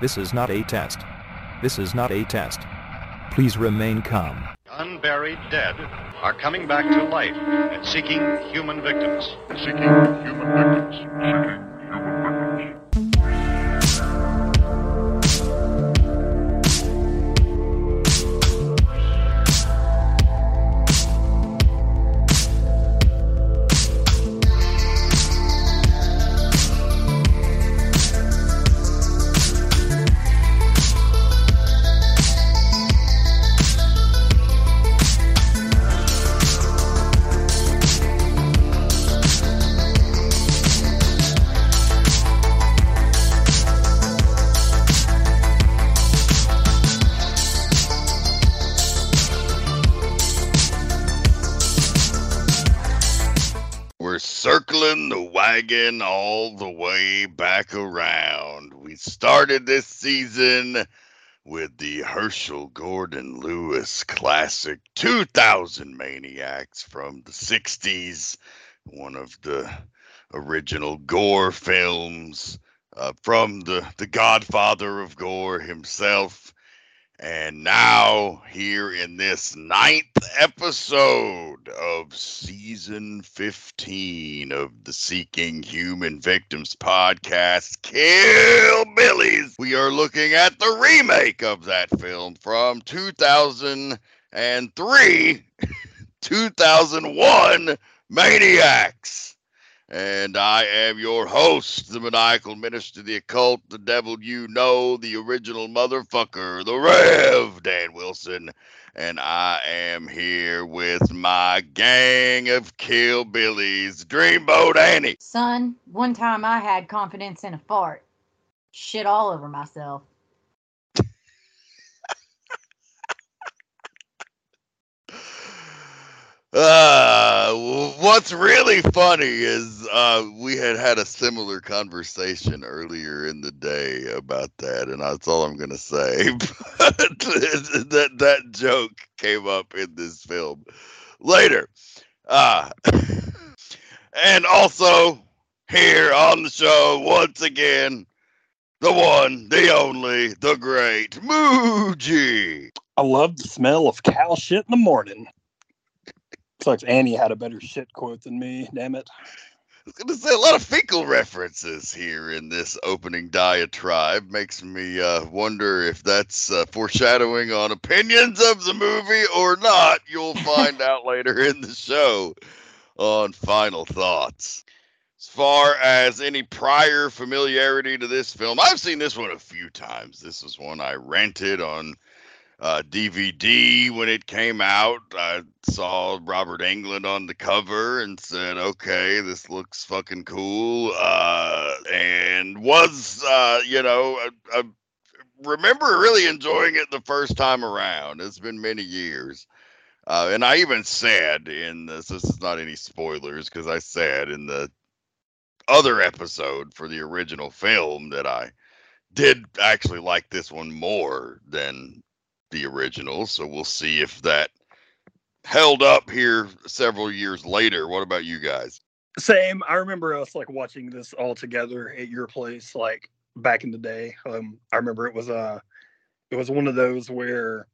This is not a test. This is not a test. Please remain calm. Unburied dead are coming back to life and seeking human victims. Seeking human victims. Seeking human victims. Circling the wagon all the way back around. We started this season with the Herschel Gordon Lewis classic 2000 Maniacs from the 60s, one of the original gore films from the godfather of gore himself. And now, here in this 9th episode of Season 15 of the Seeking Human Victims podcast, Kill Billies, we are looking at the remake of that film from 2003, 2001 Maniacs. And I am your host, the maniacal minister, the occult, the devil you know, the original motherfucker, the Rev. Dan Wilson. And I am here with my gang of Kill Billies, Greenboat Annie. Son, one time I had confidence in a fart. Shit all over myself. What's really funny is we had a similar conversation earlier in the day about that, and that's all I'm gonna say. But that joke came up in this film later. And also here on the show once again, the one, the only, the great Mooji. I love the smell of cow shit in the morning. Sucks Annie had a better shit quote than me, damn it. I was going to say, a lot of fecal references here in this opening diatribe. Makes me wonder if that's foreshadowing on opinions of the movie or not. You'll find out later in the show on Final Thoughts. As far as any prior familiarity to this film, I've seen this one a few times. This is one I rented on DVD when it came out. I saw Robert Englund on the cover and said, okay, this looks fucking cool. And was, I remember really enjoying it the first time around. It's been many years. And I even said in this is not any spoilers, because I said in the other episode for the original film that I did actually like this one more than the original, so we'll see if that held up here several years later. What about you guys? Same. I remember us watching this all together at your place, back in the day. I remember it was one of those where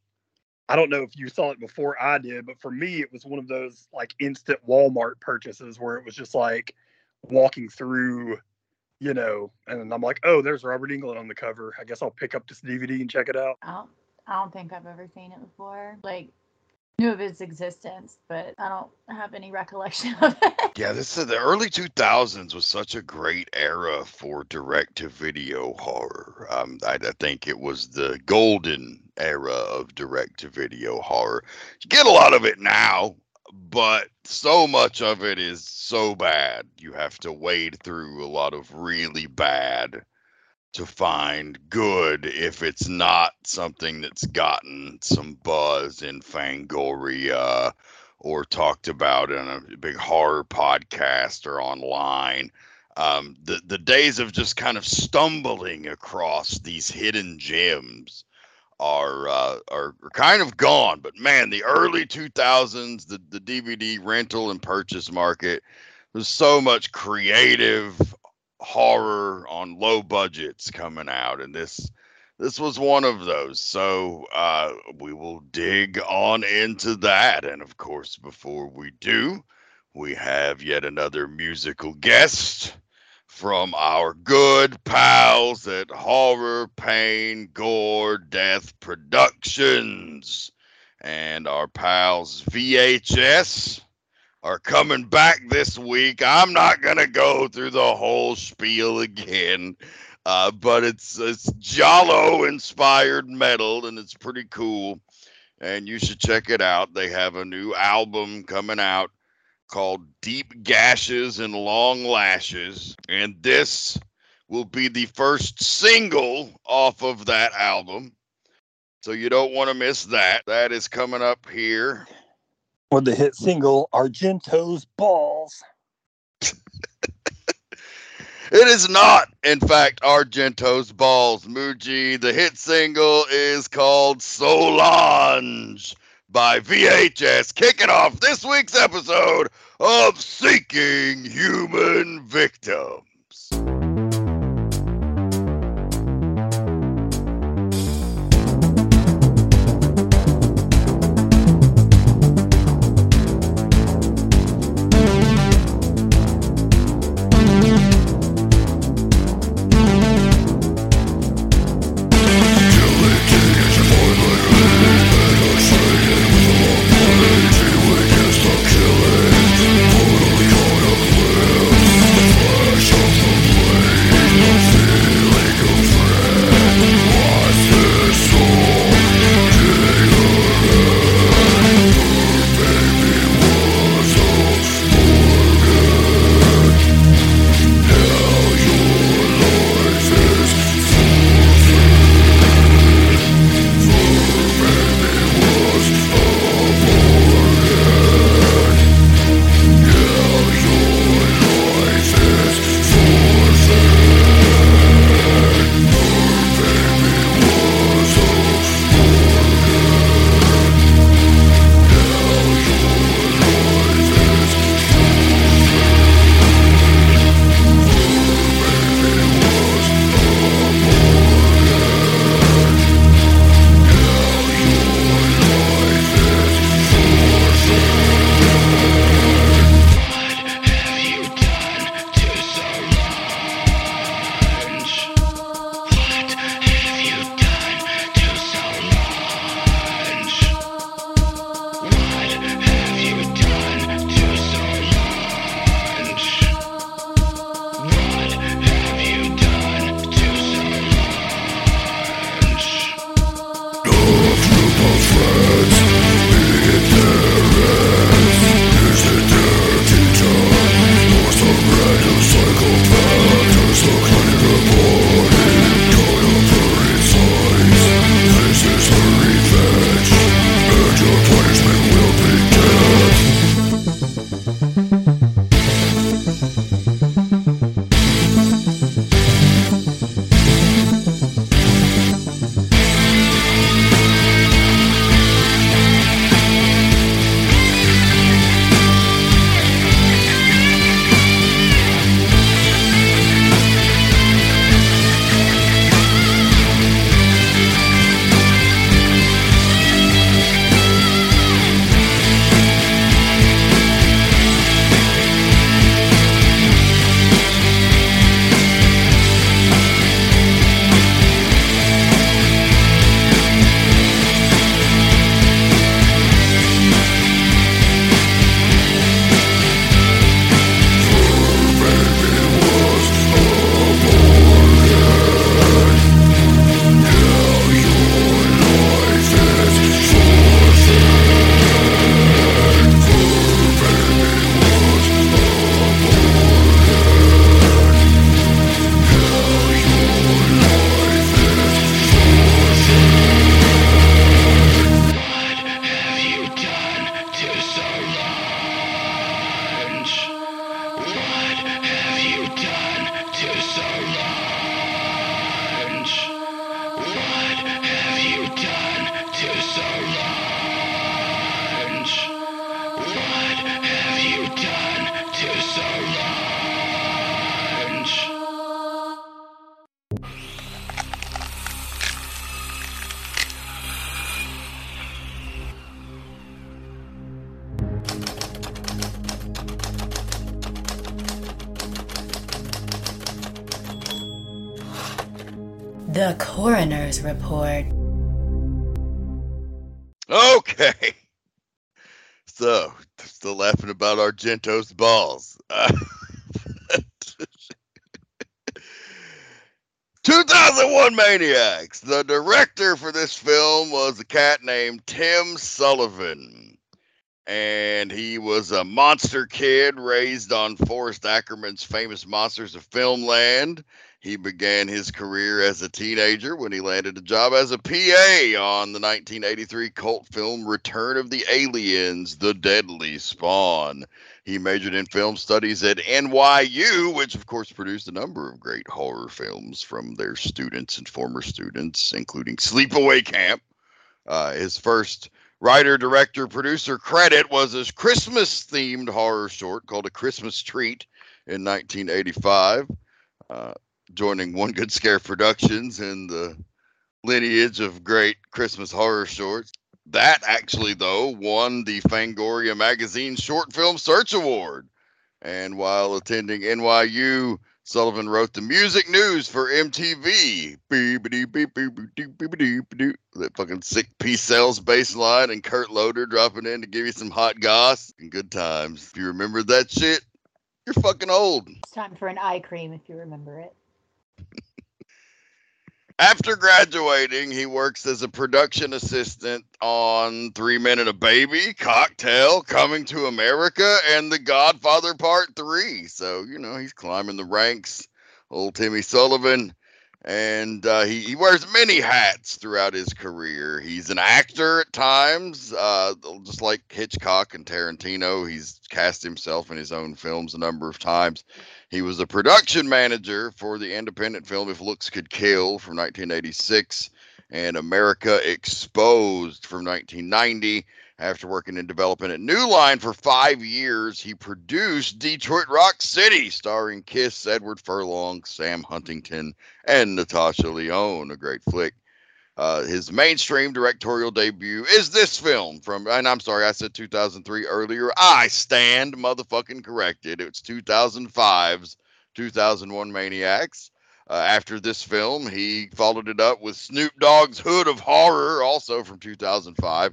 I don't know if you saw it before I did, but for me, it was one of those instant Walmart purchases where it was just walking through, and I'm like, oh, there's Robert Englund on the cover. I guess I'll pick up this DVD and check it out. Oh. I don't think I've ever seen it before. Knew of its existence, but I don't have any recollection of it. Yeah, this is the early 2000s was such a great era for direct-to-video horror. I think it was the golden era of direct-to-video horror. You get a lot of it now, but so much of it is so bad. You have to wade through a lot of really bad to find good if it's not something that's gotten some buzz in Fangoria or talked about in a big horror podcast or online. The days of just kind of stumbling across these hidden gems are kind of gone. But man, the early 2000s, the DVD rental and purchase market, there's so much creative horror on low budgets coming out, and this this was one of those. So we will dig on into that. And of course, before we do, we have yet another musical guest from our good pals at Horror, Pain, Gore, Death Productions. And our pals VHS are coming back this week. I'm not going to go through the whole spiel again, but it's Jalo-inspired metal, and it's pretty cool. And you should check it out. They have a new album coming out called Deep Gashes and Long Lashes, and this will be the first single off of that album, so you don't want to miss that. That is coming up here. Or the hit single, Argento's Balls. It is not, in fact, Argento's Balls, Mooji. The hit single is called Solange by VHS, kicking off this week's episode of Seeking Human Victims. The Coroner's Report. Okay. So, still laughing about Argento's balls. 2001 Maniacs. The director for this film was a cat named Tim Sullivan. And he was a monster kid raised on Forrest Ackerman's Famous Monsters of Filmland. He began his career as a teenager when he landed a job as a PA on the 1983 cult film Return of the Aliens, The Deadly Spawn. He majored in film studies at NYU, which of course produced a number of great horror films from their students and former students, including Sleepaway Camp. His first writer, director, producer credit was his Christmas-themed horror short called A Christmas Treat in 1985. Joining One Good Scare Productions in the lineage of great Christmas horror shorts. That actually, though, won the Fangoria Magazine Short Film Search Award. And while attending NYU, Sullivan wrote the music news for MTV. That fucking sick P-Cells bass line and Kurt Loder dropping in to give you some hot goss and good times. If you remember that shit, you're fucking old. It's time for an eye cream if you remember it. After graduating, he works as a production assistant on 3 Men and a Baby, Cocktail, Coming to America, and The Godfather Part 3. So, you know, he's climbing the ranks, old Timmy Sullivan. And he wears many hats throughout his career. He's an actor at times, just like Hitchcock and Tarantino. He's cast himself in his own films a number of times. He was a production manager for the independent film If Looks Could Kill from 1986 and America Exposed from 1990. After working in development at New Line for 5 years, he produced Detroit Rock City, starring Kiss, Edward Furlong, Sam Huntington, and Natasha Lyonne, a great flick. His mainstream directorial debut is this film from, and I'm sorry, I said 2003 earlier. I stand motherfucking corrected. It's 2005's 2001 Maniacs. After this film, he followed it up with Snoop Dogg's Hood of Horror, also from 2005.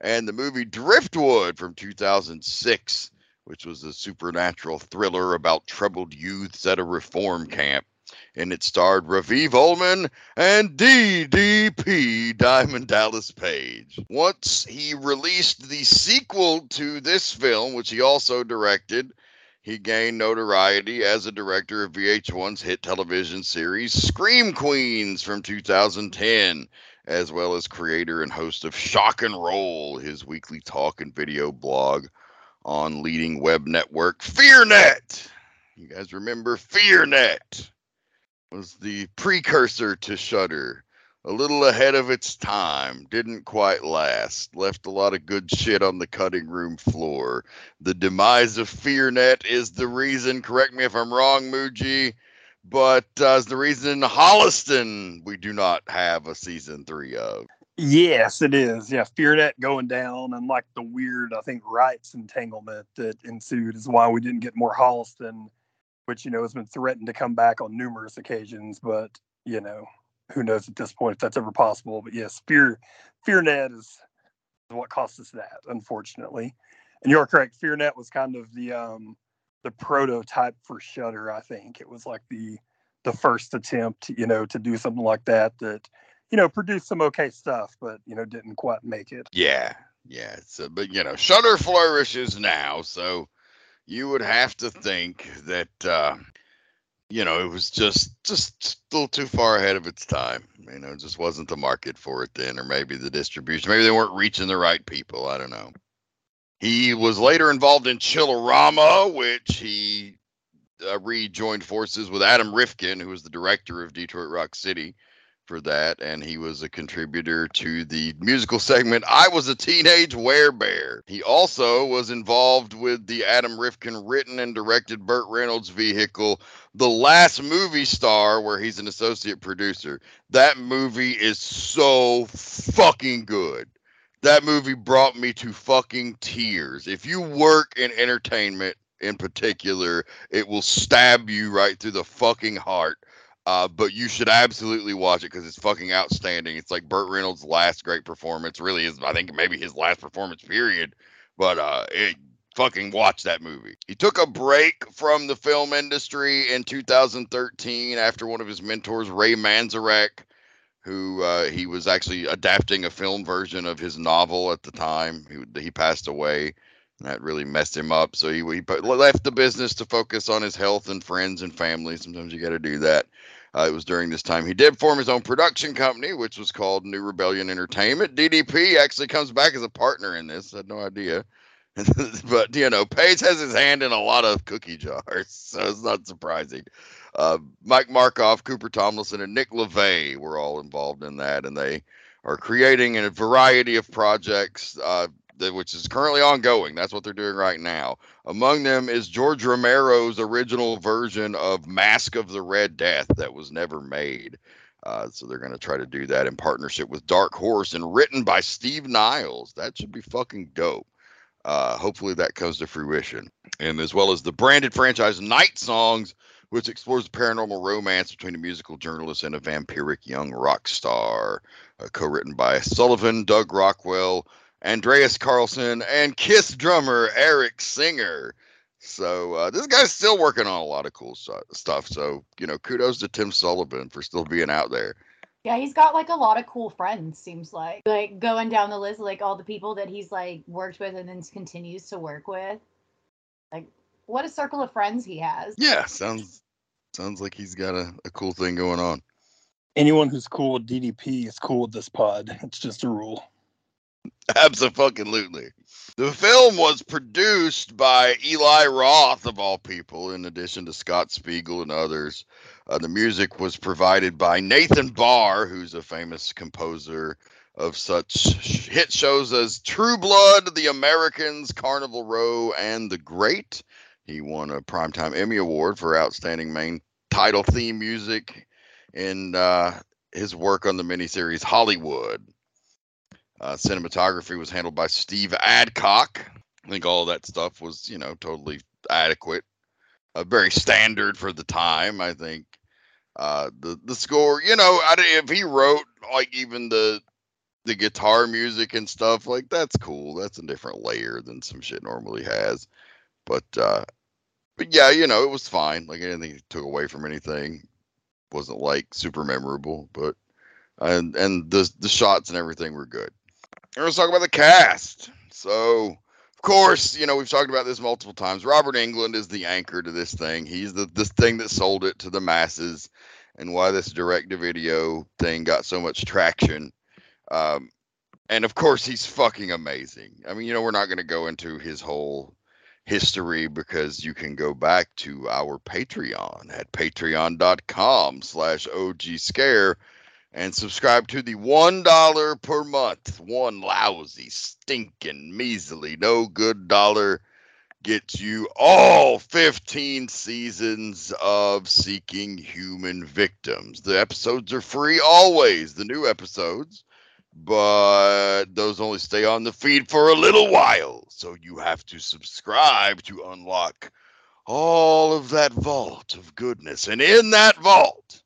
And the movie Driftwood from 2006, which was a supernatural thriller about troubled youths at a reform camp. And it starred Raviv Ullman and DDP, Diamond Dallas Page. Once he released the sequel to this film, which he also directed, he gained notoriety as a director of VH1's hit television series Scream Queens from 2010. As well as creator and host of Shock and Roll, his weekly talk and video blog on leading web network FearNet. You guys remember FearNet was the precursor to Shudder. A little ahead of its time, didn't quite last, left a lot of good shit on the cutting room floor. The demise of FearNet is the reason, correct me if I'm wrong, Mooji, but it's the reason Holliston we do not have a season 3 of. Yes, it is. Yeah, FearNet going down and like the weird, I think, rights entanglement that ensued is why we didn't get more Holliston, which, you know, has been threatened to come back on numerous occasions. But, you know, who knows at this point if that's ever possible. But yes, FearNet is what cost us that, unfortunately. And you're correct. FearNet was kind of the prototype for Shudder, I think. It was like the first attempt, you know, to do something like that, you know, produced some okay stuff, but, you know, didn't quite make it. Yeah. So, but, you know, Shudder flourishes now, so you would have to think that, you know, it was just a little too far ahead of its time. You know, it just wasn't the market for it then, or maybe the distribution. Maybe they weren't reaching the right people. I don't know. He was later involved in Chillerama, which he rejoined forces with Adam Rifkin, who was the director of Detroit Rock City, for that. And he was a contributor to the musical segment I Was a Teenage Werebear. He also was involved with the Adam Rifkin written and directed Burt Reynolds vehicle, The Last Movie Star, where he's an associate producer. That movie is so fucking good. That movie brought me to fucking tears. If you work in entertainment in particular, it will stab you right through the fucking heart. But you should absolutely watch it because it's fucking outstanding. It's like Burt Reynolds' last great performance. Really is, I think, maybe his last performance period. But fucking watch that movie. He took a break from the film industry in 2013 after one of his mentors, Ray Manzarek, who he was actually adapting a film version of his novel at the time. He passed away. That really messed him up. So he left the business to focus on his health and friends and family. Sometimes you got to do that. It was during this time he did form his own production company, which was called New Rebellion Entertainment. DDP actually comes back as a partner in this. I had no idea. But, you know, Page has his hand in a lot of cookie jars, so it's not surprising. Mike Markoff, Cooper Tomlinson, and Nick LaVey were all involved in that, and they are creating a variety of projects, which is currently ongoing. That's what they're doing right now. Among them is George Romero's original version of Mask of the Red Death that was never made. So they're going to try to do that in partnership with Dark Horse and written by Steve Niles. That should be fucking dope. Hopefully that comes to fruition. And as well as the branded franchise Night Songs, which explores the paranormal romance between a musical journalist and a vampiric young rock star. Co-written by Sullivan, Doug Rockwell, Andreas Carlson, and Kiss drummer Eric Singer. So this guy's still working on a lot of cool stuff. So, you know, kudos to Tim Sullivan for still being out there. Yeah, he's got like a lot of cool friends, seems like. Like going down the list, like all the people that he's like worked with and then continues to work with. Like what a circle of friends he has. Yeah, sounds like he's got a cool thing going on. Anyone who's cool with DDP is cool with this pod. It's just a rule. Absolutely. The film was produced by Eli Roth, of all people, in addition to Scott Spiegel and others. The music was provided by Nathan Barr, who's a famous composer of such hit shows as True Blood, The Americans, Carnival Row, and The Great. He won a Primetime Emmy Award for Outstanding Main Title Theme Music in his work on the miniseries Hollywood. Cinematography was handled by Steve Adcock. I think all that stuff was, you know, totally adequate. Very standard for the time, I think. The score, you know, if he wrote, like, even the guitar music and stuff, like, that's cool. That's a different layer than some shit normally has. But yeah, you know, it was fine. Like, anything took away from anything. Wasn't, like, super memorable, but... And the shots and everything were good. And let's talk about the cast. So, of course, you know, we've talked about this multiple times. Robert Englund is the anchor to this thing. He's the thing that sold it to the masses and why this direct-to-video thing got so much traction. And, of course, he's fucking amazing. I mean, you know, we're not going to go into his whole history because you can go back to our Patreon at patreon.com/OGScare. And subscribe to the $1 per month. One lousy, stinking, measly, no good dollar gets you all 15 seasons of Seeking Human Victims. The episodes are free always, the new episodes. But those only stay on the feed for a little while. So you have to subscribe to unlock all of that vault of goodness. And in that vault...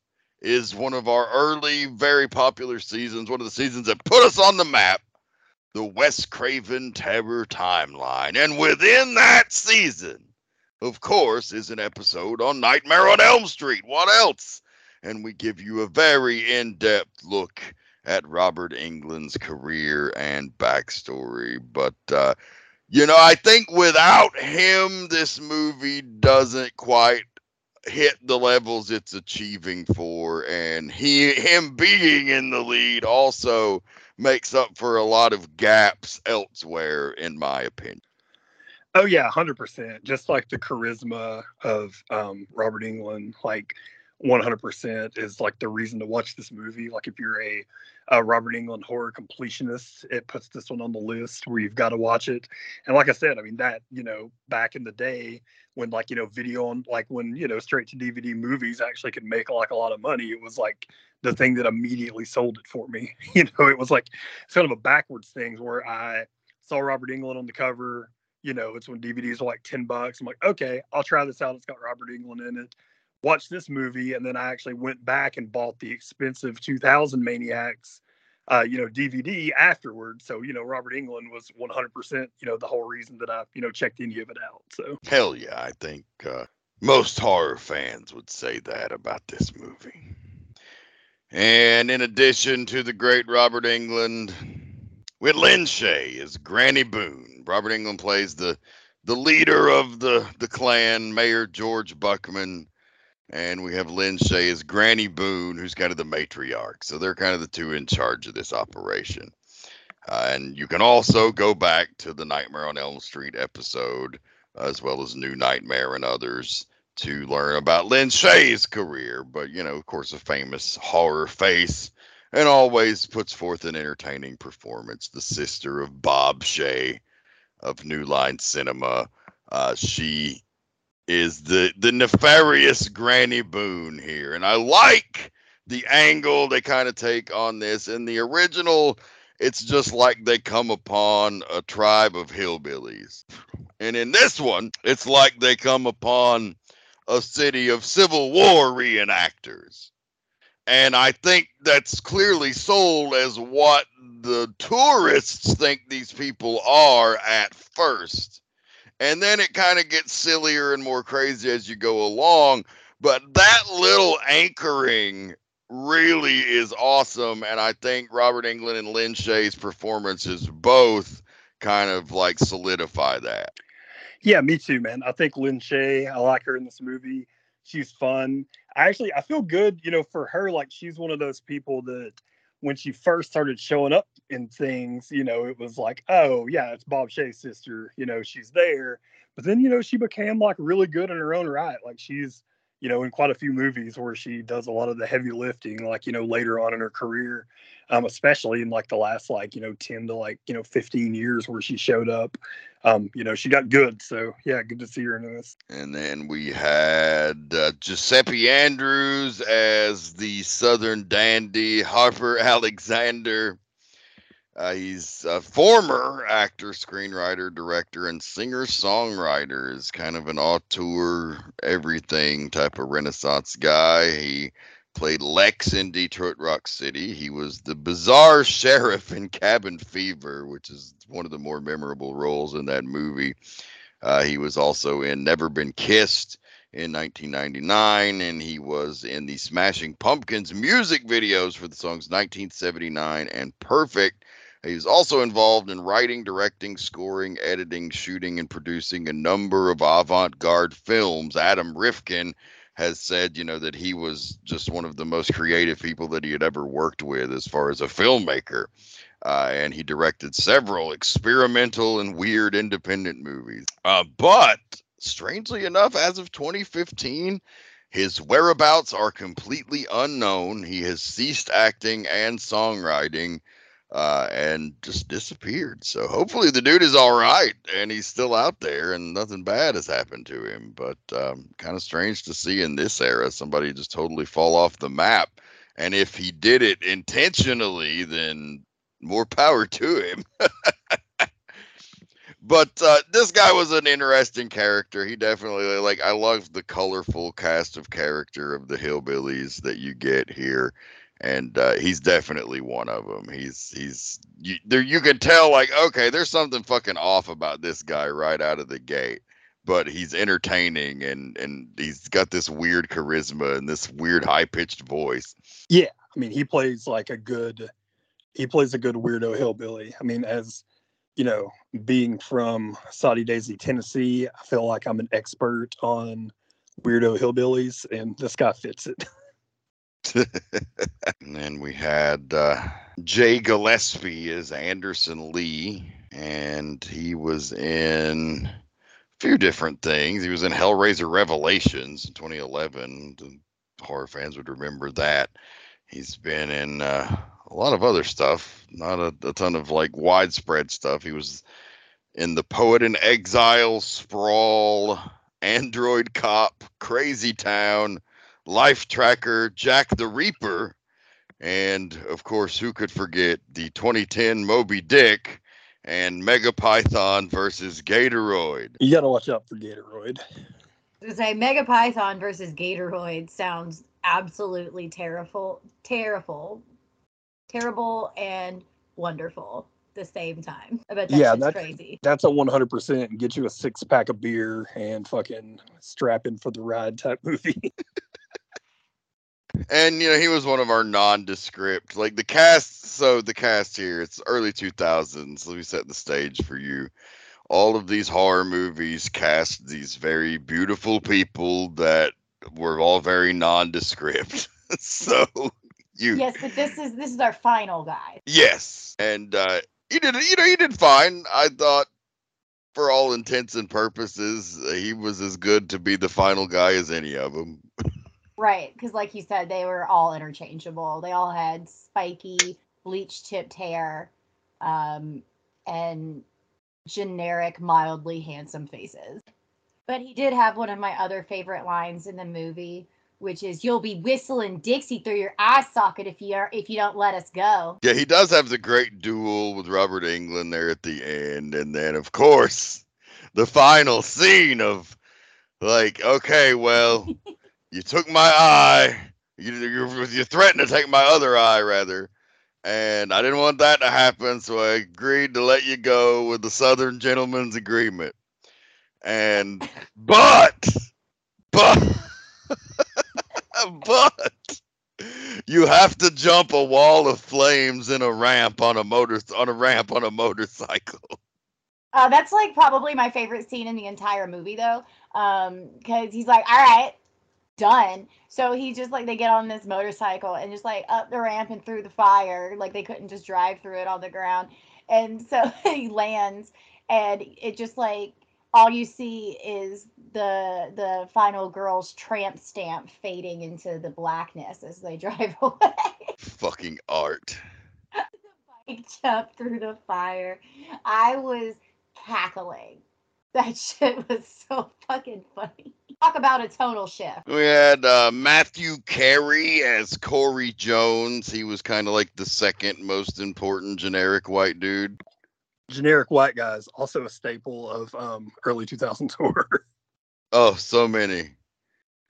is one of our early, very popular seasons, one of the seasons that put us on the map, the Wes Craven Terror Timeline. And within that season, of course, is an episode on Nightmare on Elm Street. What else? And we give you a very in-depth look at Robert Englund's career and backstory. But, you know, I think without him, this movie doesn't quite hit the levels it's achieving for, and him being in the lead also makes up for a lot of gaps elsewhere, in my opinion. Oh yeah, 100%. Just like the charisma of Robert Englund, like 100% is like the reason to watch this movie. Like if you're a Robert Englund horror completionist, it puts this one on the list where you've got to watch it. And like I said, I mean that, you know, back in the day when like, you know, video on like when, you know, straight to DVD movies actually could make like a lot of money, it was like the thing that immediately sold it for me. You know, it was like it's kind of a backwards thing where I saw Robert Englund on the cover. You know, it's when DVDs were like $10. I'm like, okay, I'll try this out. It's got Robert Englund in it. watched this movie, and then I actually went back and bought the expensive 2000 Maniacs, DVD afterward. So, Robert Englund was 100%, the whole reason that I, checked any of it out. So hell yeah, I think most horror fans would say that about this movie. And in addition to the great Robert Englund, with Lynn Shay as Granny Boone. Robert Englund plays the leader of the clan, Mayor George Buckman. And we have Lynn Shay as Granny Boone, who's kind of the matriarch. So they're kind of the two in charge of this operation. And you can also go back to the Nightmare on Elm Street episode, as well as New Nightmare and others, to learn about Lynn Shay's career. But, of course, a famous horror face and always puts forth an entertaining performance. The sister of Bob Shay of New Line Cinema. She is the nefarious Granny Boone here. And I like the angle they kind of take on this. In the original, it's just like they come upon a tribe of hillbillies. And in this one, it's like they come upon a city of Civil War reenactors. And I think that's clearly sold as what the tourists think these people are at first. And then it kind of gets sillier and more crazy as you go along. But that little anchoring really is awesome. And I think Robert Englund and Lynn Shay's performances both kind of like solidify that. Yeah, me too, man. I think Lynn Shay, I like her in this movie. She's fun. I feel good, for her. Like, she's one of those people that when she first started showing up in things, it was like, oh yeah, it's Bob Shay's sister, she's there. But then, she became like really good in her own right. Like, she's, in quite a few movies where she does a lot of the heavy lifting, like, later on in her career, especially in like the last, like, 10 to like, 15 years where she showed up, she got good. So yeah, good to see her in this. And then we had Giuseppe Andrews as the Southern dandy, Harper Alexander. He's a former actor, screenwriter, director, and singer-songwriter. Is kind of an auteur, everything type of Renaissance guy. He played Lex in Detroit Rock City. He was the bizarre sheriff in Cabin Fever, which is one of the more memorable roles in that movie. He was also in Never Been Kissed in 1999, and he was in the Smashing Pumpkins music videos for the songs 1979 and Perfect. He was also involved in writing, directing, scoring, editing, shooting, and producing a number of avant-garde films. Adam Rifkin has said, that he was just one of the most creative people that he had ever worked with as far as a filmmaker. And he directed several experimental and weird independent movies. But, strangely enough, as of 2015, his whereabouts are completely unknown. He has ceased acting and songwriting. And just disappeared. So hopefully the dude is all right and he's still out there and nothing bad has happened to him. But kind of strange to see in this era somebody just totally fall off the map. And if he did it intentionally, then more power to him. But this guy was an interesting character. He definitely, I loved the colorful cast of character of the hillbillies that you get here. And he's definitely one of them. You can tell, okay, there's something fucking off about this guy right out of the gate. But he's entertaining, and he's got this weird charisma and this weird high-pitched voice. Yeah, I mean, he plays a good weirdo hillbilly. I mean, as being from Soddy Daisy, Tennessee, I feel like I'm an expert on weirdo hillbillies, and this guy fits it. And then we had Jay Gillespie as Anderson Lee, and he was in a few different things. He was in Hellraiser Revelations in 2011. The horror fans would remember that. He's been in a lot of other stuff, not a ton of widespread stuff. He was in The Poet in Exile, Sprawl, Android Cop, Crazy Town, Life Tracker, Jack the Reaper, and of course, who could forget the 2010 Moby Dick and Megapython versus Gatoroid. You gotta watch out for Gatoroid. to say Megapython versus Gatoroid sounds absolutely terrible and wonderful at the same time. I bet that's crazy. That's a 100% and get you a 6-pack of beer and fucking strap in for the ride type movie. And, you know, he was one of our nondescript, like the cast. So the cast here, it's early 2000s. Let me set the stage for you. All of these horror movies cast these very beautiful people that were all very nondescript. So you. Yes, but this is our final guy. Yes. And he did fine. I thought for all intents and purposes, he was as good to be the final guy as any of them. Right, because like you said, they were all interchangeable. They all had spiky, bleach-tipped hair, and generic, mildly handsome faces. But he did have one of my other favorite lines in the movie, which is, "You'll be whistling Dixie through your eye socket if you don't let us go." Yeah, he does have the great duel with Robert Englund there at the end, and then of course the final scene of like, okay, well. You took my eye, you threatened to take my other eye, rather, and I didn't want that to happen, so I agreed to let you go with the Southern Gentleman's Agreement. And, but, you have to jump a wall of flames in a ramp on a motorcycle. That's, like, probably my favorite scene in the entire movie, though, because he's like, all right. Done. So he just like they get on this motorcycle and just like up the ramp and through the fire, like they couldn't just drive through it on the ground. And so he lands, and it just like all you see is the final girl's tramp stamp fading into the blackness as they drive away. Fucking art. The bike jumped through the fire. I was cackling. That shit was so fucking funny. Talk about a tonal shift. We had Matthew Carey as Corey Jones. He was kind of like the second most important generic white dude. Generic white guys, also a staple of early 2000s horror. Oh, so many.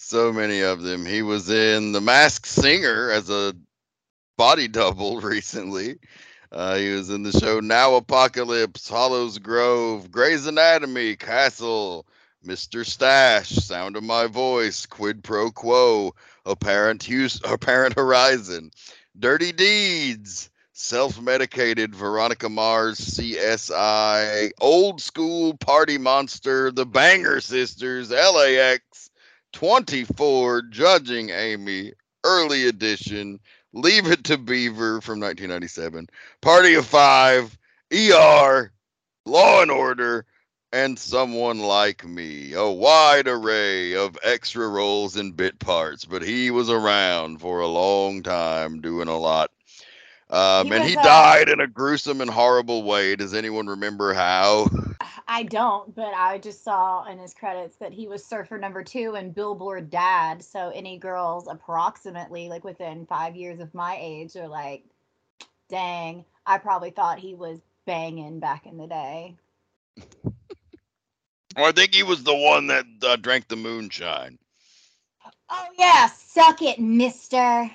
So many of them. He was in The Masked Singer as a body double recently. He was in the show Now Apocalypse, Hollows Grove, Grey's Anatomy, Castle, Mr. Stash, Sound of My Voice, Quid Pro Quo, Apparent Horizon, Dirty Deeds, Self-Medicated, Veronica Mars, CSI, Old School, Party Monster, The Banger Sisters, LAX, 24, Judging Amy, Early Edition, Leave It to Beaver from 1997, Party of Five, ER, Law and Order, and Someone Like Me. A wide array of extra roles and bit parts, but he was around for a long time doing a lot. He died in a gruesome and horrible way. Does anyone remember how? I don't, but I just saw in his credits that he was surfer number 2 and Billboard Dad. So any girls approximately like within 5 years of my age are like, dang, I probably thought he was banging back in the day. Well, I think he was the one that drank the moonshine. Oh, yeah. Suck it, mister.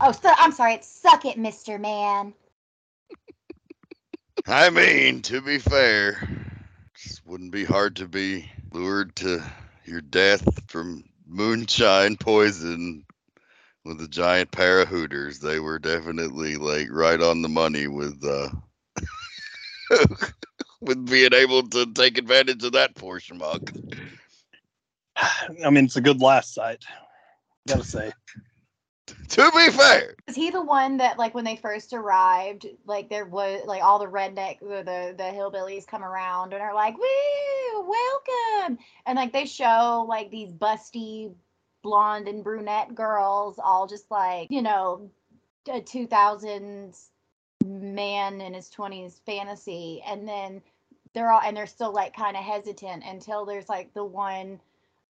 Oh, I'm sorry. It's Suck It, Mr. Man. I mean, to be fair, it wouldn't be hard to be lured to your death from moonshine poison with a giant pair of hooters. They were definitely like right on the money with being able to take advantage of that poor schmuck. I mean, it's a good last sight, gotta say. To be fair, is he the one that, like, when they first arrived, like, there was, like, all the redneck, the hillbillies come around and are like, "Woo, welcome!" And like they show like these busty blonde and brunette girls, all just like, you know, a 2000s man in his 20s fantasy, and then they're still like kind of hesitant until there's like the one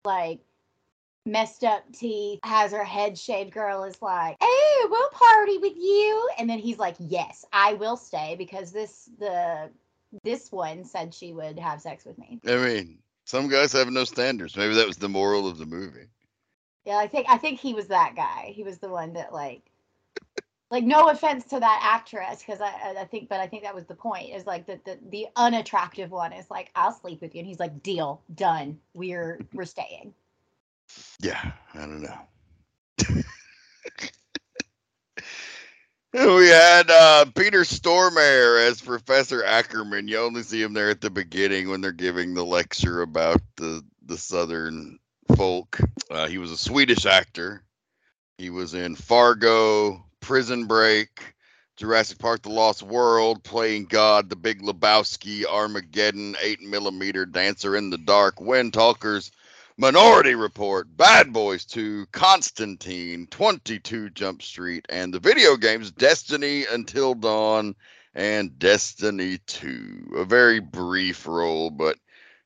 like messed up teeth, has her head shaved girl is like, "Hey, we'll party with you." And then he's like, "Yes, I will stay because this one said she would have sex with me." I mean, Some guys have no standards. Maybe that was the moral of the movie. Yeah, I think he was that guy. He was the one that like no offense to that actress, because I think that was the point, is like that the unattractive one is like, I'll sleep with you, and he's like, deal, done, we're staying. Yeah, I don't know. We had Peter Stormare as Professor Ackerman. You only see him there at the beginning when they're giving the lecture about the Southern folk. He was a Swedish actor. He was in Fargo, Prison Break, Jurassic Park, The Lost World, Playing God, The Big Lebowski, Armageddon, 8mm, Dancer in the Dark, Wind Talkers, Minority Report, Bad Boys 2, Constantine, 22 Jump Street, and the video games Destiny Until Dawn and Destiny 2. A very brief role, but,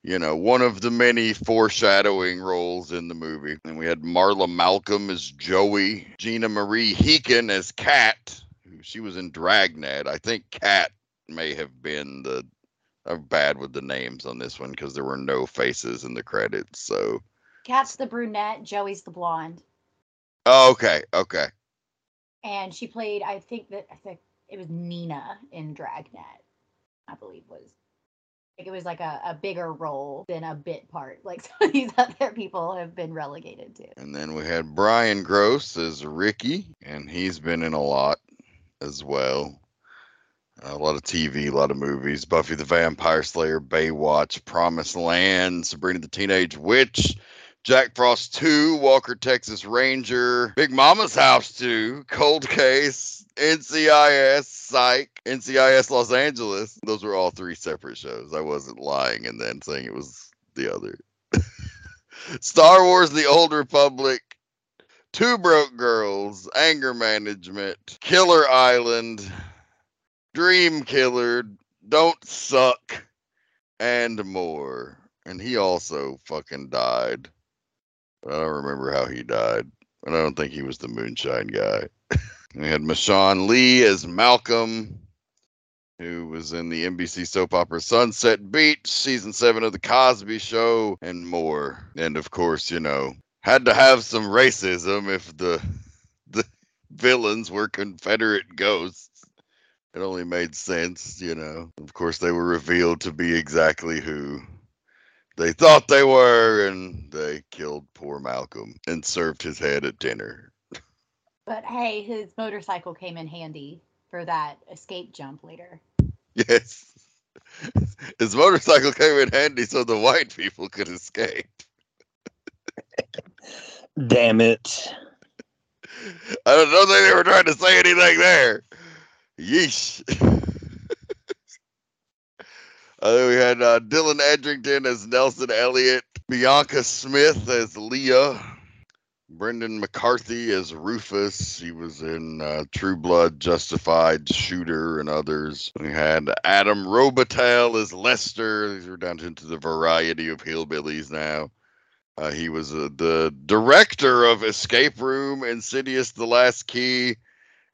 you know, one of the many foreshadowing roles in the movie. And we had Marla Malcolm as Joey, Gina Marie Heakin as Kat, who she was in Dragnet. I think Kat may have been the... I'm bad with the names on this one because there were no faces in the credits. So, Kat's the brunette, Joey's the blonde. Oh, okay. And she played, I think it was Nina in Dragnet. I believe was. Like, it was like a bigger role than a bit part. Like some of these other people have been relegated to. And then we had Brian Gross as Ricky, and he's been in a lot as well. A lot of TV, a lot of movies. Buffy the Vampire Slayer, Baywatch, Promised Land, Sabrina the Teenage Witch, Jack Frost 2, Walker, Texas Ranger, Big Mama's House 2, Cold Case, NCIS, Psych, NCIS Los Angeles. Those were all three separate shows. I wasn't lying and then saying it was the other. Star Wars The Old Republic, Two Broke Girls, Anger Management, Killer Island, Dream Killer, Don't Suck, and more. And he also fucking died. I don't remember how he died. And I don't think he was the moonshine guy. We had Michonne Lee as Malcolm, who was in the NBC soap opera Sunset Beach, season 7 of The Cosby Show, and more. And of course, you know, had to have some racism if the villains were Confederate ghosts. It only made sense, you know. Of course, they were revealed to be exactly who they thought they were, and they killed poor Malcolm and served his head at dinner. But hey, his motorcycle came in handy for that escape jump later. Yes. His motorcycle came in handy so the white people could escape. Damn it. I don't think they were trying to say anything there. Yeesh. We had Dylan Edrington as Nelson Elliott, Bianca Smith as Leah, Brendan McCarthy as Rufus. He was in True Blood, Justified, Shudder, and others. We had Adam Robitel as Lester. These are down into the variety of hillbillies now. He was the director of Escape Room, Insidious, The Last Key,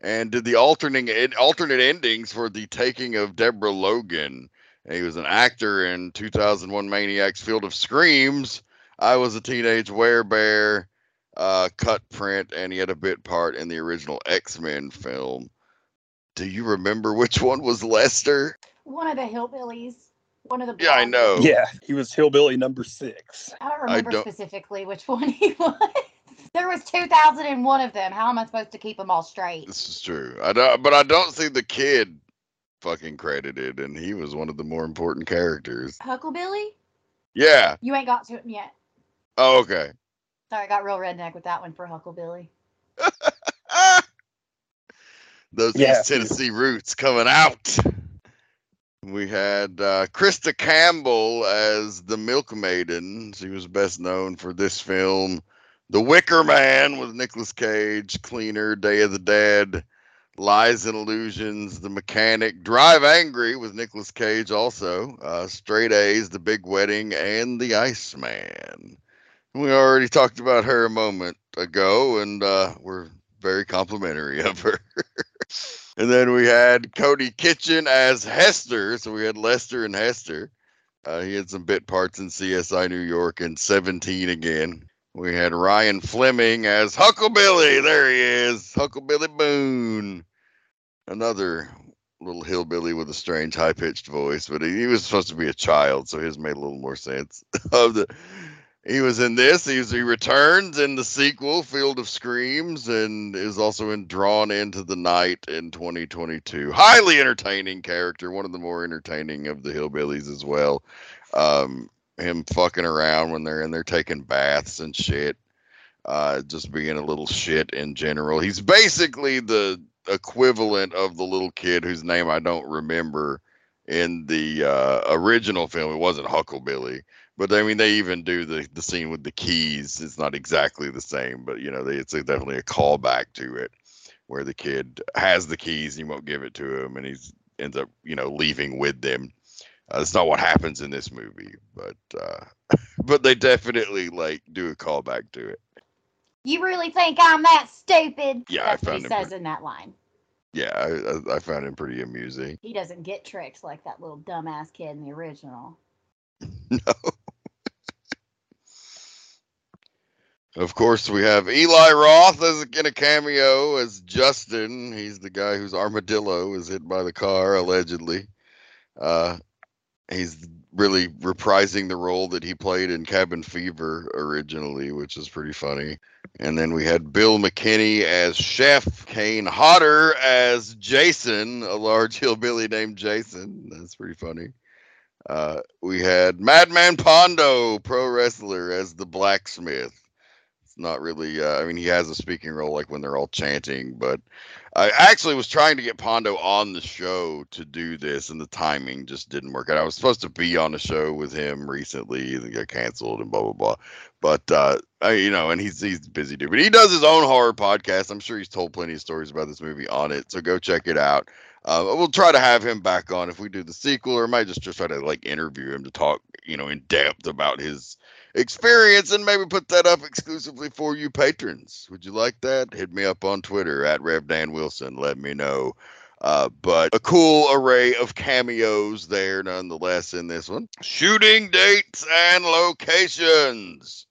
and did the alternate endings for The Taking of Deborah Logan. And he was an actor in 2001 Maniacs Field of Screams, I Was a Teenage Werebear, Cut Print, and he had a bit part in the original X-Men film. Do you remember which one was Lester? One of the hillbillies. One of the blondes. Yeah, I know. Yeah, he was hillbilly number 6. I don't remember specifically which one he was. There was 2001 of them. How am I supposed to keep them all straight? This is true. I don't see the kid fucking credited, and he was one of the more important characters. Hucklebilly? Yeah. You ain't got to him yet. Oh, okay. Sorry, I got real redneck with that one for Hucklebilly. Those East Tennessee roots coming out. We had Krista Campbell as the milkmaiden. She was best known for this film, The Wicker Man with Nicolas Cage, Cleaner, Day of the Dead, Lies and Illusions, The Mechanic, Drive Angry with Nicolas Cage also, Straight A's, The Big Wedding, and The Iceman. We already talked about her a moment ago, and we're very complimentary of her. And then we had Cody Kitchen as Hester, so we had Lester and Hester. He had some bit parts in CSI New York and 17 Again. We had Ryan Fleming as Hucklebilly. There he is, Hucklebilly Boone. Another little hillbilly with a strange high-pitched voice, but he was supposed to be a child, so his made a little more sense. He was in this. He returns in the sequel, Field of Screams, and is also in Drawn Into the Night in 2022. Highly entertaining character, one of the more entertaining of the hillbillies as well. Him fucking around when they're in there taking baths and shit. Just being a little shit in general. He's basically the equivalent of the little kid whose name I don't remember in the original film. It wasn't Hucklebilly. But, I mean, they even do the scene with the keys. It's not exactly the same, but, you know, it's definitely a callback to it where the kid has the keys and you won't give it to him, and he ends up, you know, leaving with them. That's not what happens in this movie, but they definitely, like, do a callback to it. You really think I'm that stupid? Yeah, that's I found what he says in that line. Yeah, I found him pretty amusing. He doesn't get tricks like that little dumbass kid in the original. No. Of course, we have Eli Roth in a cameo as Justin. He's the guy whose armadillo is hit by the car, allegedly. He's really reprising the role that he played in Cabin Fever originally, which is pretty funny. And then we had Bill McKinney as Chef, Kane Hodder as Jason, a large hillbilly named Jason. That's pretty funny. We had Madman Pondo, pro wrestler, as the blacksmith. It's not really, I mean, he has a speaking role like when they're all chanting, but I actually was trying to get Pondo on the show to do this, and the timing just didn't work out. I was supposed to be on a show with him recently, and got canceled and blah, blah, blah. But, you know, and he's busy, dude. But he does his own horror podcast. I'm sure he's told plenty of stories about this movie on it, so go check it out. We'll try to have him back on if we do the sequel, or I might just try to like interview him to talk, you know, in depth about his experience and maybe put that up exclusively for you patrons. Would you like that? Hit me up on Twitter at Rev. Dan Wilson. Let me know. But a cool array of cameos there nonetheless in this one. Shooting dates and locations.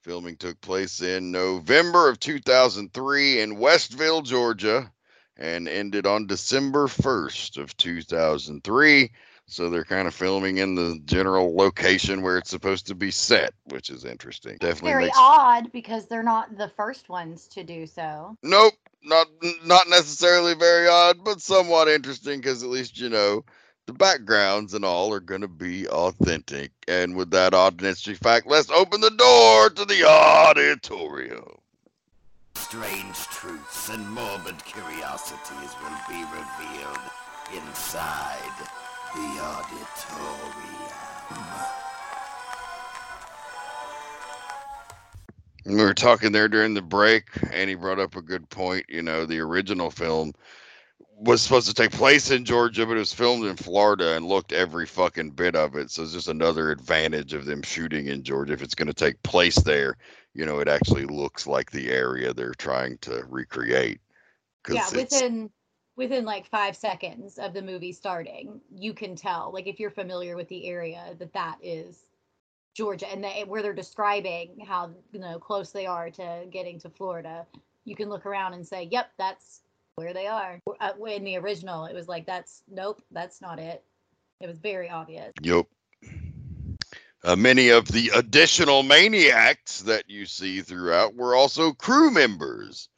Filming took place in November of 2003 in Westville, Georgia, and ended on December 1st of 2003. So they're kind of filming in the general location where it's supposed to be set, which is interesting. Definitely very odd because they're not the first ones to do so. Nope, not necessarily very odd, but somewhat interesting because at least, you know, the backgrounds and all are going to be authentic. And with that odd and interesting fact, let's open the door to the auditorium. Strange truths and morbid curiosities will be revealed inside the auditorium. We were talking there during the break, and he brought up a good point. You know, the original film was supposed to take place in Georgia, but it was filmed in Florida and looked every fucking bit of it. So it's just another advantage of them shooting in Georgia. If it's going to take place there, you know, it actually looks like the area they're trying to recreate. Yeah, within like 5 seconds of the movie starting, you can tell, like, if you're familiar with the area, that is Georgia. And where they're describing how, you know, close they are to getting to Florida, you can look around and say, yep, that's where they are. In the original, it was like, that's not it. It was very obvious. Yep. Many of the additional maniacs that you see throughout were also crew members.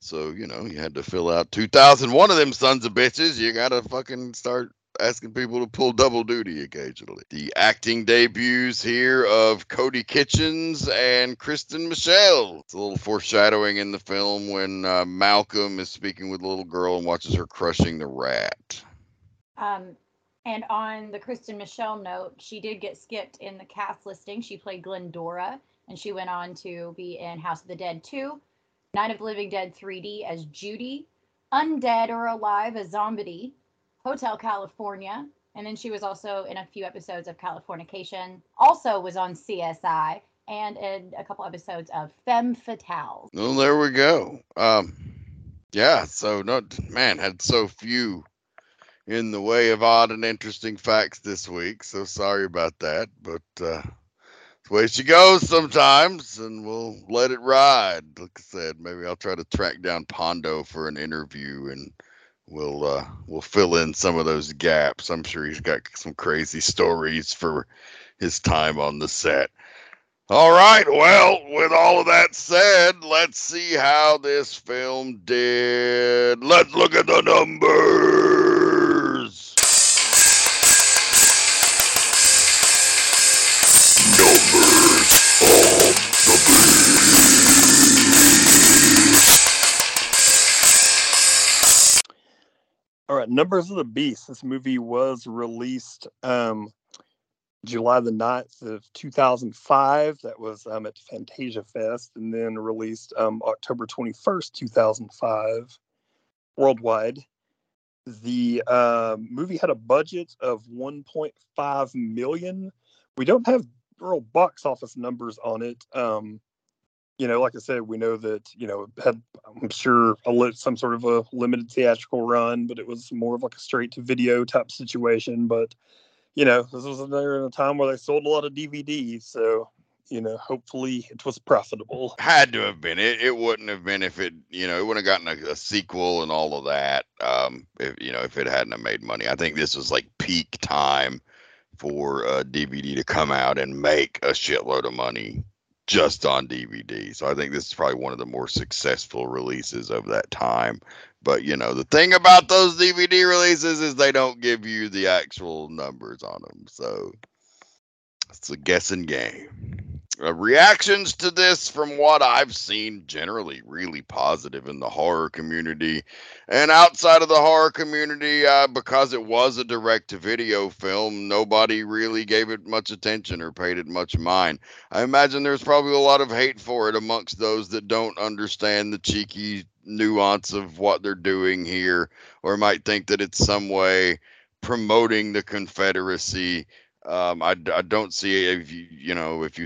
So, you know, you had to fill out 2,001 of them sons of bitches. You got to fucking start asking people to pull double duty occasionally. The acting debuts here of Cody Kitchens and Kristen Michelle. It's a little foreshadowing in the film when Malcolm is speaking with a little girl and watches her crushing the rat. And on the Kristen Michelle note, she did get skipped in the cast listing. She played Glendora, and she went on to be in House of the Dead 2, Night of the Living Dead 3D as Judy, Undead or Alive as Zombie, Hotel California, and then she was also in a few episodes of Californication, also was on CSI, and in a couple episodes of Femme Fatale. Well, there we go. Yeah, so, had so few in the way of odd and interesting facts this week, so sorry about that, but it's the way she goes sometimes, and we'll let it ride. Like I said, maybe I'll try to track down Pondo for an interview, and we'll fill in some of those gaps. I'm sure he's got some crazy stories for his time on the set. All right, well, with all of that said, let's see how this film did. Let's look at the numbers. Numbers on the Beast. All right, Numbers of the Beast. This movie was released July the 9th of 2005. That was at Fantasia Fest, and then released October 21st, 2005 worldwide. The movie had a budget of $1.5 million. We don't have real box office numbers on it. Like I said, we know that, it had, I'm sure, some sort of a limited theatrical run, but it was more of like a straight to video type situation. But this was another time where they sold a lot of DVDs, so, hopefully it was profitable. Had to have been. It wouldn't have been if it, it wouldn't have gotten a sequel and all of that, if it hadn't have made money. I think this was like peak time for a DVD to come out and make a shitload of money just on DVD. So I think this is probably one of the more successful releases of that time. But, the thing about those DVD releases is they don't give you the actual numbers on them. So it's a guessing game. Reactions to this, from what I've seen, generally really positive in the horror community. And outside of the horror community, because it was a direct-to-video film, nobody really gave it much attention or paid it much mind. I imagine there's probably a lot of hate for it amongst those that don't understand the cheeky nuance of what they're doing here, or might think that it's some way promoting the Confederacy. I don't see if you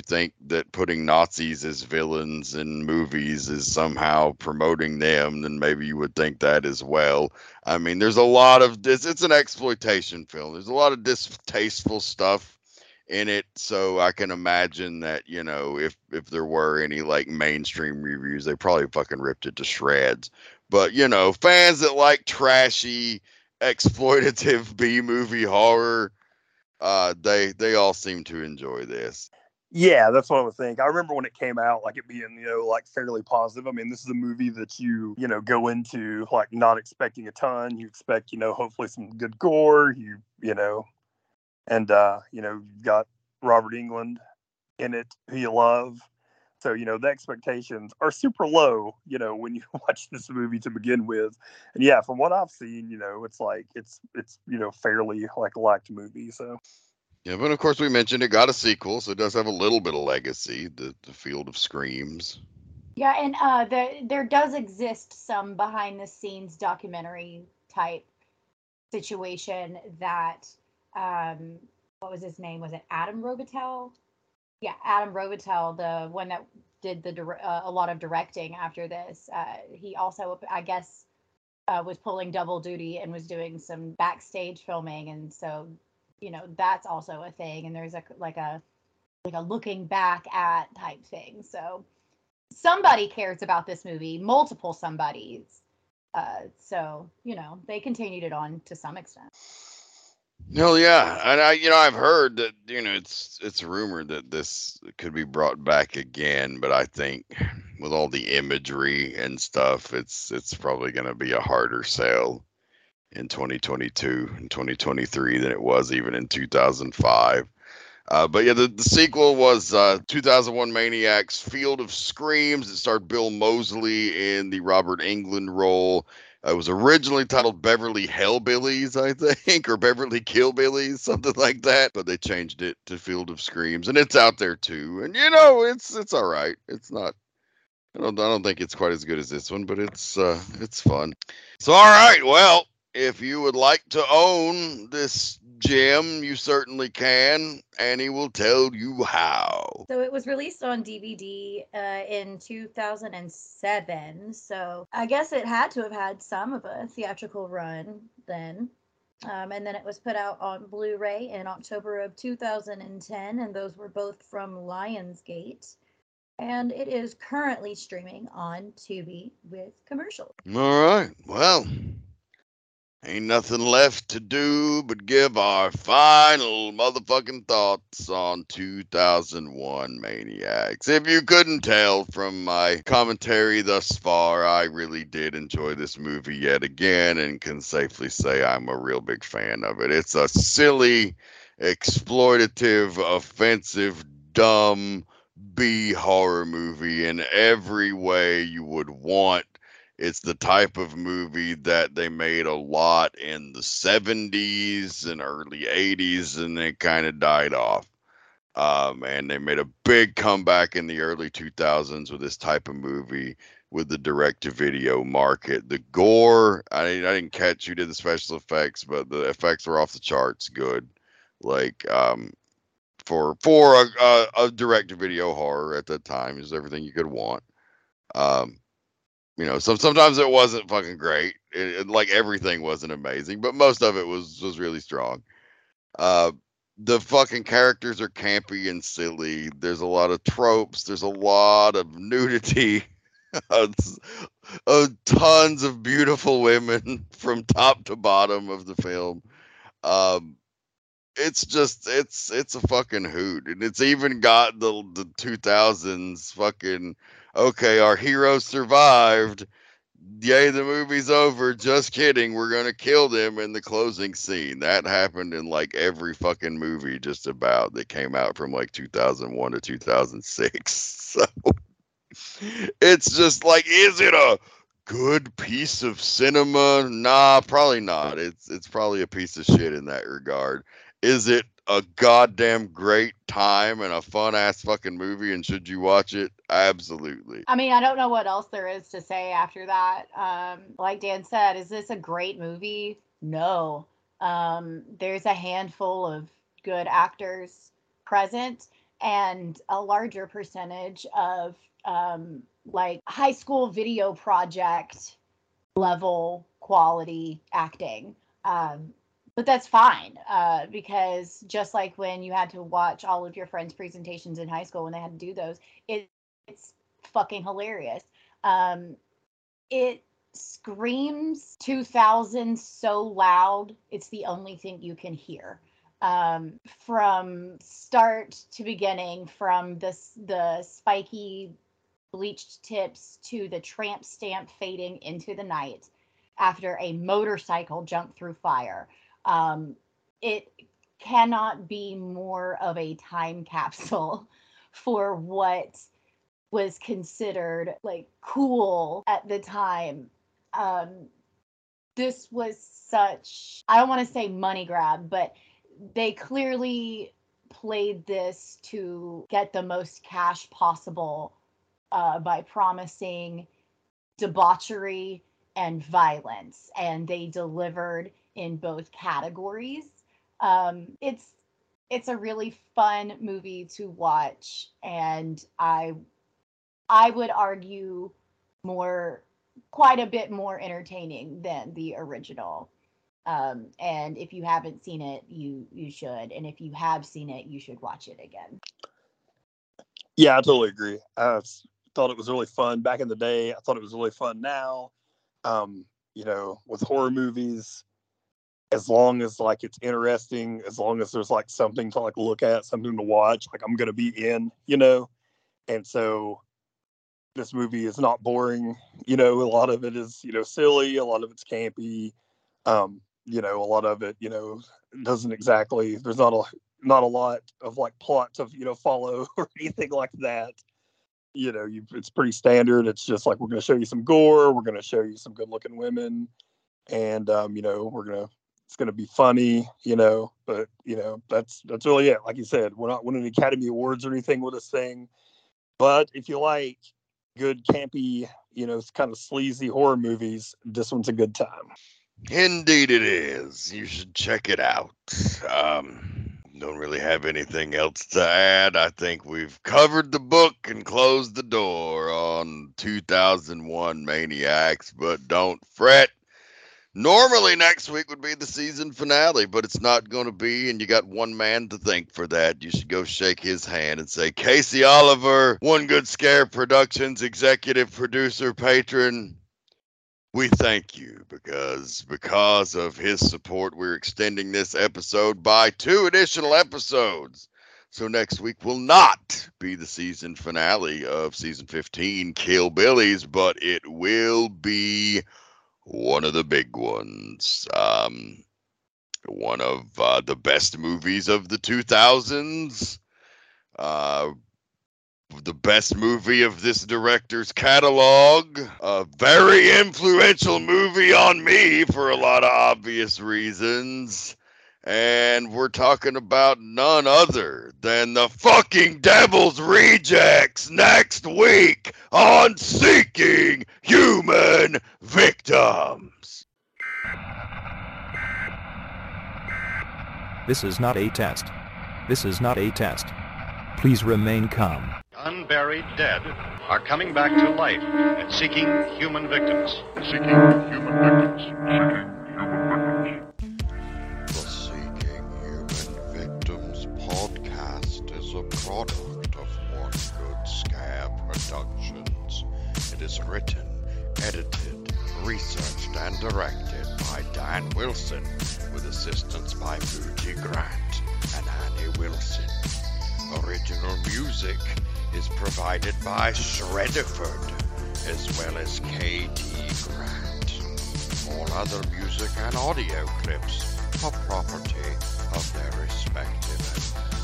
think that putting Nazis as villains in movies is somehow promoting them, then maybe you would think that as well. I mean, there's a lot of this. It's an exploitation film. There's a lot of distasteful stuff in it, so I can imagine that, if there were any like mainstream reviews, they probably fucking ripped it to shreds. But fans that like trashy, exploitative B-movie horror, they all seem to enjoy this. Yeah, that's what I would think. I remember when it came out, like it being, like fairly positive. I mean, this is a movie that you go into like not expecting a ton. You expect, hopefully some good gore. And, you've got Robert Englund in it, who you love. So, the expectations are super low, when you watch this movie to begin with. And yeah, from what I've seen, it's like, it's fairly like liked movie. So. Yeah, but of course we mentioned it got a sequel, so it does have a little bit of legacy, the Field of Screams. Yeah, and there does exist some behind the scenes documentary type situation that... what was his name? Was it Adam Robitel? Yeah, Adam Robitel, the one that did a lot of directing after this. He also, I guess, was pulling double duty and was doing some backstage filming, and so that's also a thing. And there's a looking back at type thing. So somebody cares about this movie, multiple somebodies. So they continued it on to some extent. No, yeah, and I've heard that it's rumored that this could be brought back again, but I think with all the imagery and stuff, it's probably going to be a harder sell in 2022 and 2023 than it was even in 2005. But yeah, the sequel was 2001 Maniacs Field of Screams. It starred Bill Moseley in the Robert Englund role. It was originally titled Beverly Hellbillies, I think, or Beverly Killbillies, something like that. But they changed it to Field of Screams, and it's out there too. And it's all right. It's not. I don't think it's quite as good as this one, but it's fun. So all right, well, if you would like to own this gem, you certainly can. Annie will tell you how. So it was released on DVD in 2007. So I guess it had to have had some of a theatrical run then. And then it was put out on Blu-ray in October of 2010, and those were both from Lionsgate. And it is currently streaming on Tubi with commercials. All right. Well, ain't nothing left to do but give our final motherfucking thoughts on 2001 Maniacs. If you couldn't tell from my commentary thus far, I really did enjoy this movie yet again and can safely say I'm a real big fan of it. It's a silly, exploitative, offensive, dumb B horror movie in every way you would want. It's the type of movie that they made a lot in the 70s and early 80s, and they kind of died off. And they made a big comeback in the early 2000s with this type of movie with the direct-to-video market. The gore, I didn't catch who did the special effects, but the effects were off the charts good. Like, for a direct-to-video horror at that time, is everything you could want. You know, sometimes it wasn't fucking great. It, like, everything wasn't amazing, but most of it was really strong. The fucking characters are campy and silly. There's a lot of tropes. There's a lot of nudity. Tons of beautiful women from top to bottom of the film. It's just, it's a fucking hoot. And it's even got the 2000s fucking, okay, our hero survived. Yay, the movie's over. Just kidding. We're going to kill them in the closing scene. That happened in like every fucking movie just about that came out from like 2001 to 2006. So it's just like, is it a good piece of cinema? Nah, probably not. It's probably a piece of shit in that regard. Is it a goddamn great time and a fun-ass fucking movie, and should you watch it? Absolutely. I mean, I don't know what else there is to say after that. Like Dan said, is this a great movie? No. There's a handful of good actors present and a larger percentage of like high school video project level quality acting. But that's fine, because just like when you had to watch all of your friends' presentations in high school when they had to do those, it's fucking hilarious. It screams 2000 so loud, it's the only thing you can hear. From start to beginning, from the spiky bleached tips to the tramp stamp fading into the night after a motorcycle jumped through fire. It cannot be more of a time capsule for what was considered like cool at the time. This was such, I don't want to say money grab, but they clearly played this to get the most cash possible by promising debauchery and violence, and they delivered in both categories. It's a really fun movie to watch, and I would argue quite a bit more entertaining than the original. And if you haven't seen it, you should, and if you have seen it, you should watch it again. Yeah, I totally agree. I thought it was really fun back in the day. I thought it was really fun now. You know, with horror movies, as long as like it's interesting, as long as there's like something to like look at, something to watch, like I'm gonna be in, you know. And so this movie is not boring, you know. A lot of it is, you know, silly, a lot of it's campy, you know, a lot of it, you know, doesn't exactly, there's not a lot of like plot to, you know, follow or anything like that. You know, it's pretty standard. It's just like, we're gonna show you some gore, we're gonna show you some good looking women, and you know, it's going to be funny, you know, but, you know, that's really it. Like you said, we're not winning Academy Awards or anything with this thing. But if you like good, campy, you know, it's kind of sleazy horror movies, this one's a good time. Indeed it is. You should check it out. Don't really have anything else to add. I think we've covered the book and closed the door on 2001 Maniacs, but don't fret. Normally next week would be the season finale, but it's not going to be, and you got one man to thank for that. You should go shake his hand and say, Casey Oliver, One Good Scare Productions, executive producer, patron, we thank you because of his support, we're extending this episode by 2 additional episodes. So next week will not be the season finale of season 15, Kill Billies, but it will be one of the big ones. One of the best movies of the 2000s. The best movie of this director's catalog. A very influential movie on me for a lot of obvious reasons. And we're talking about none other than the fucking Devil's Rejects next week on Seeking Human Victims. This is not a test. This is not a test. Please remain calm. Unburied dead are coming back to life and seeking human victims. Seeking human victims. Seeking. Product of One Good Scare Productions. It is written, edited, researched, and directed by Dan Wilson, with assistance by Mooji Grant and Annie Wilson. Original music is provided by Shredderford, as well as KT Grant. All other music and audio clips are property of their respective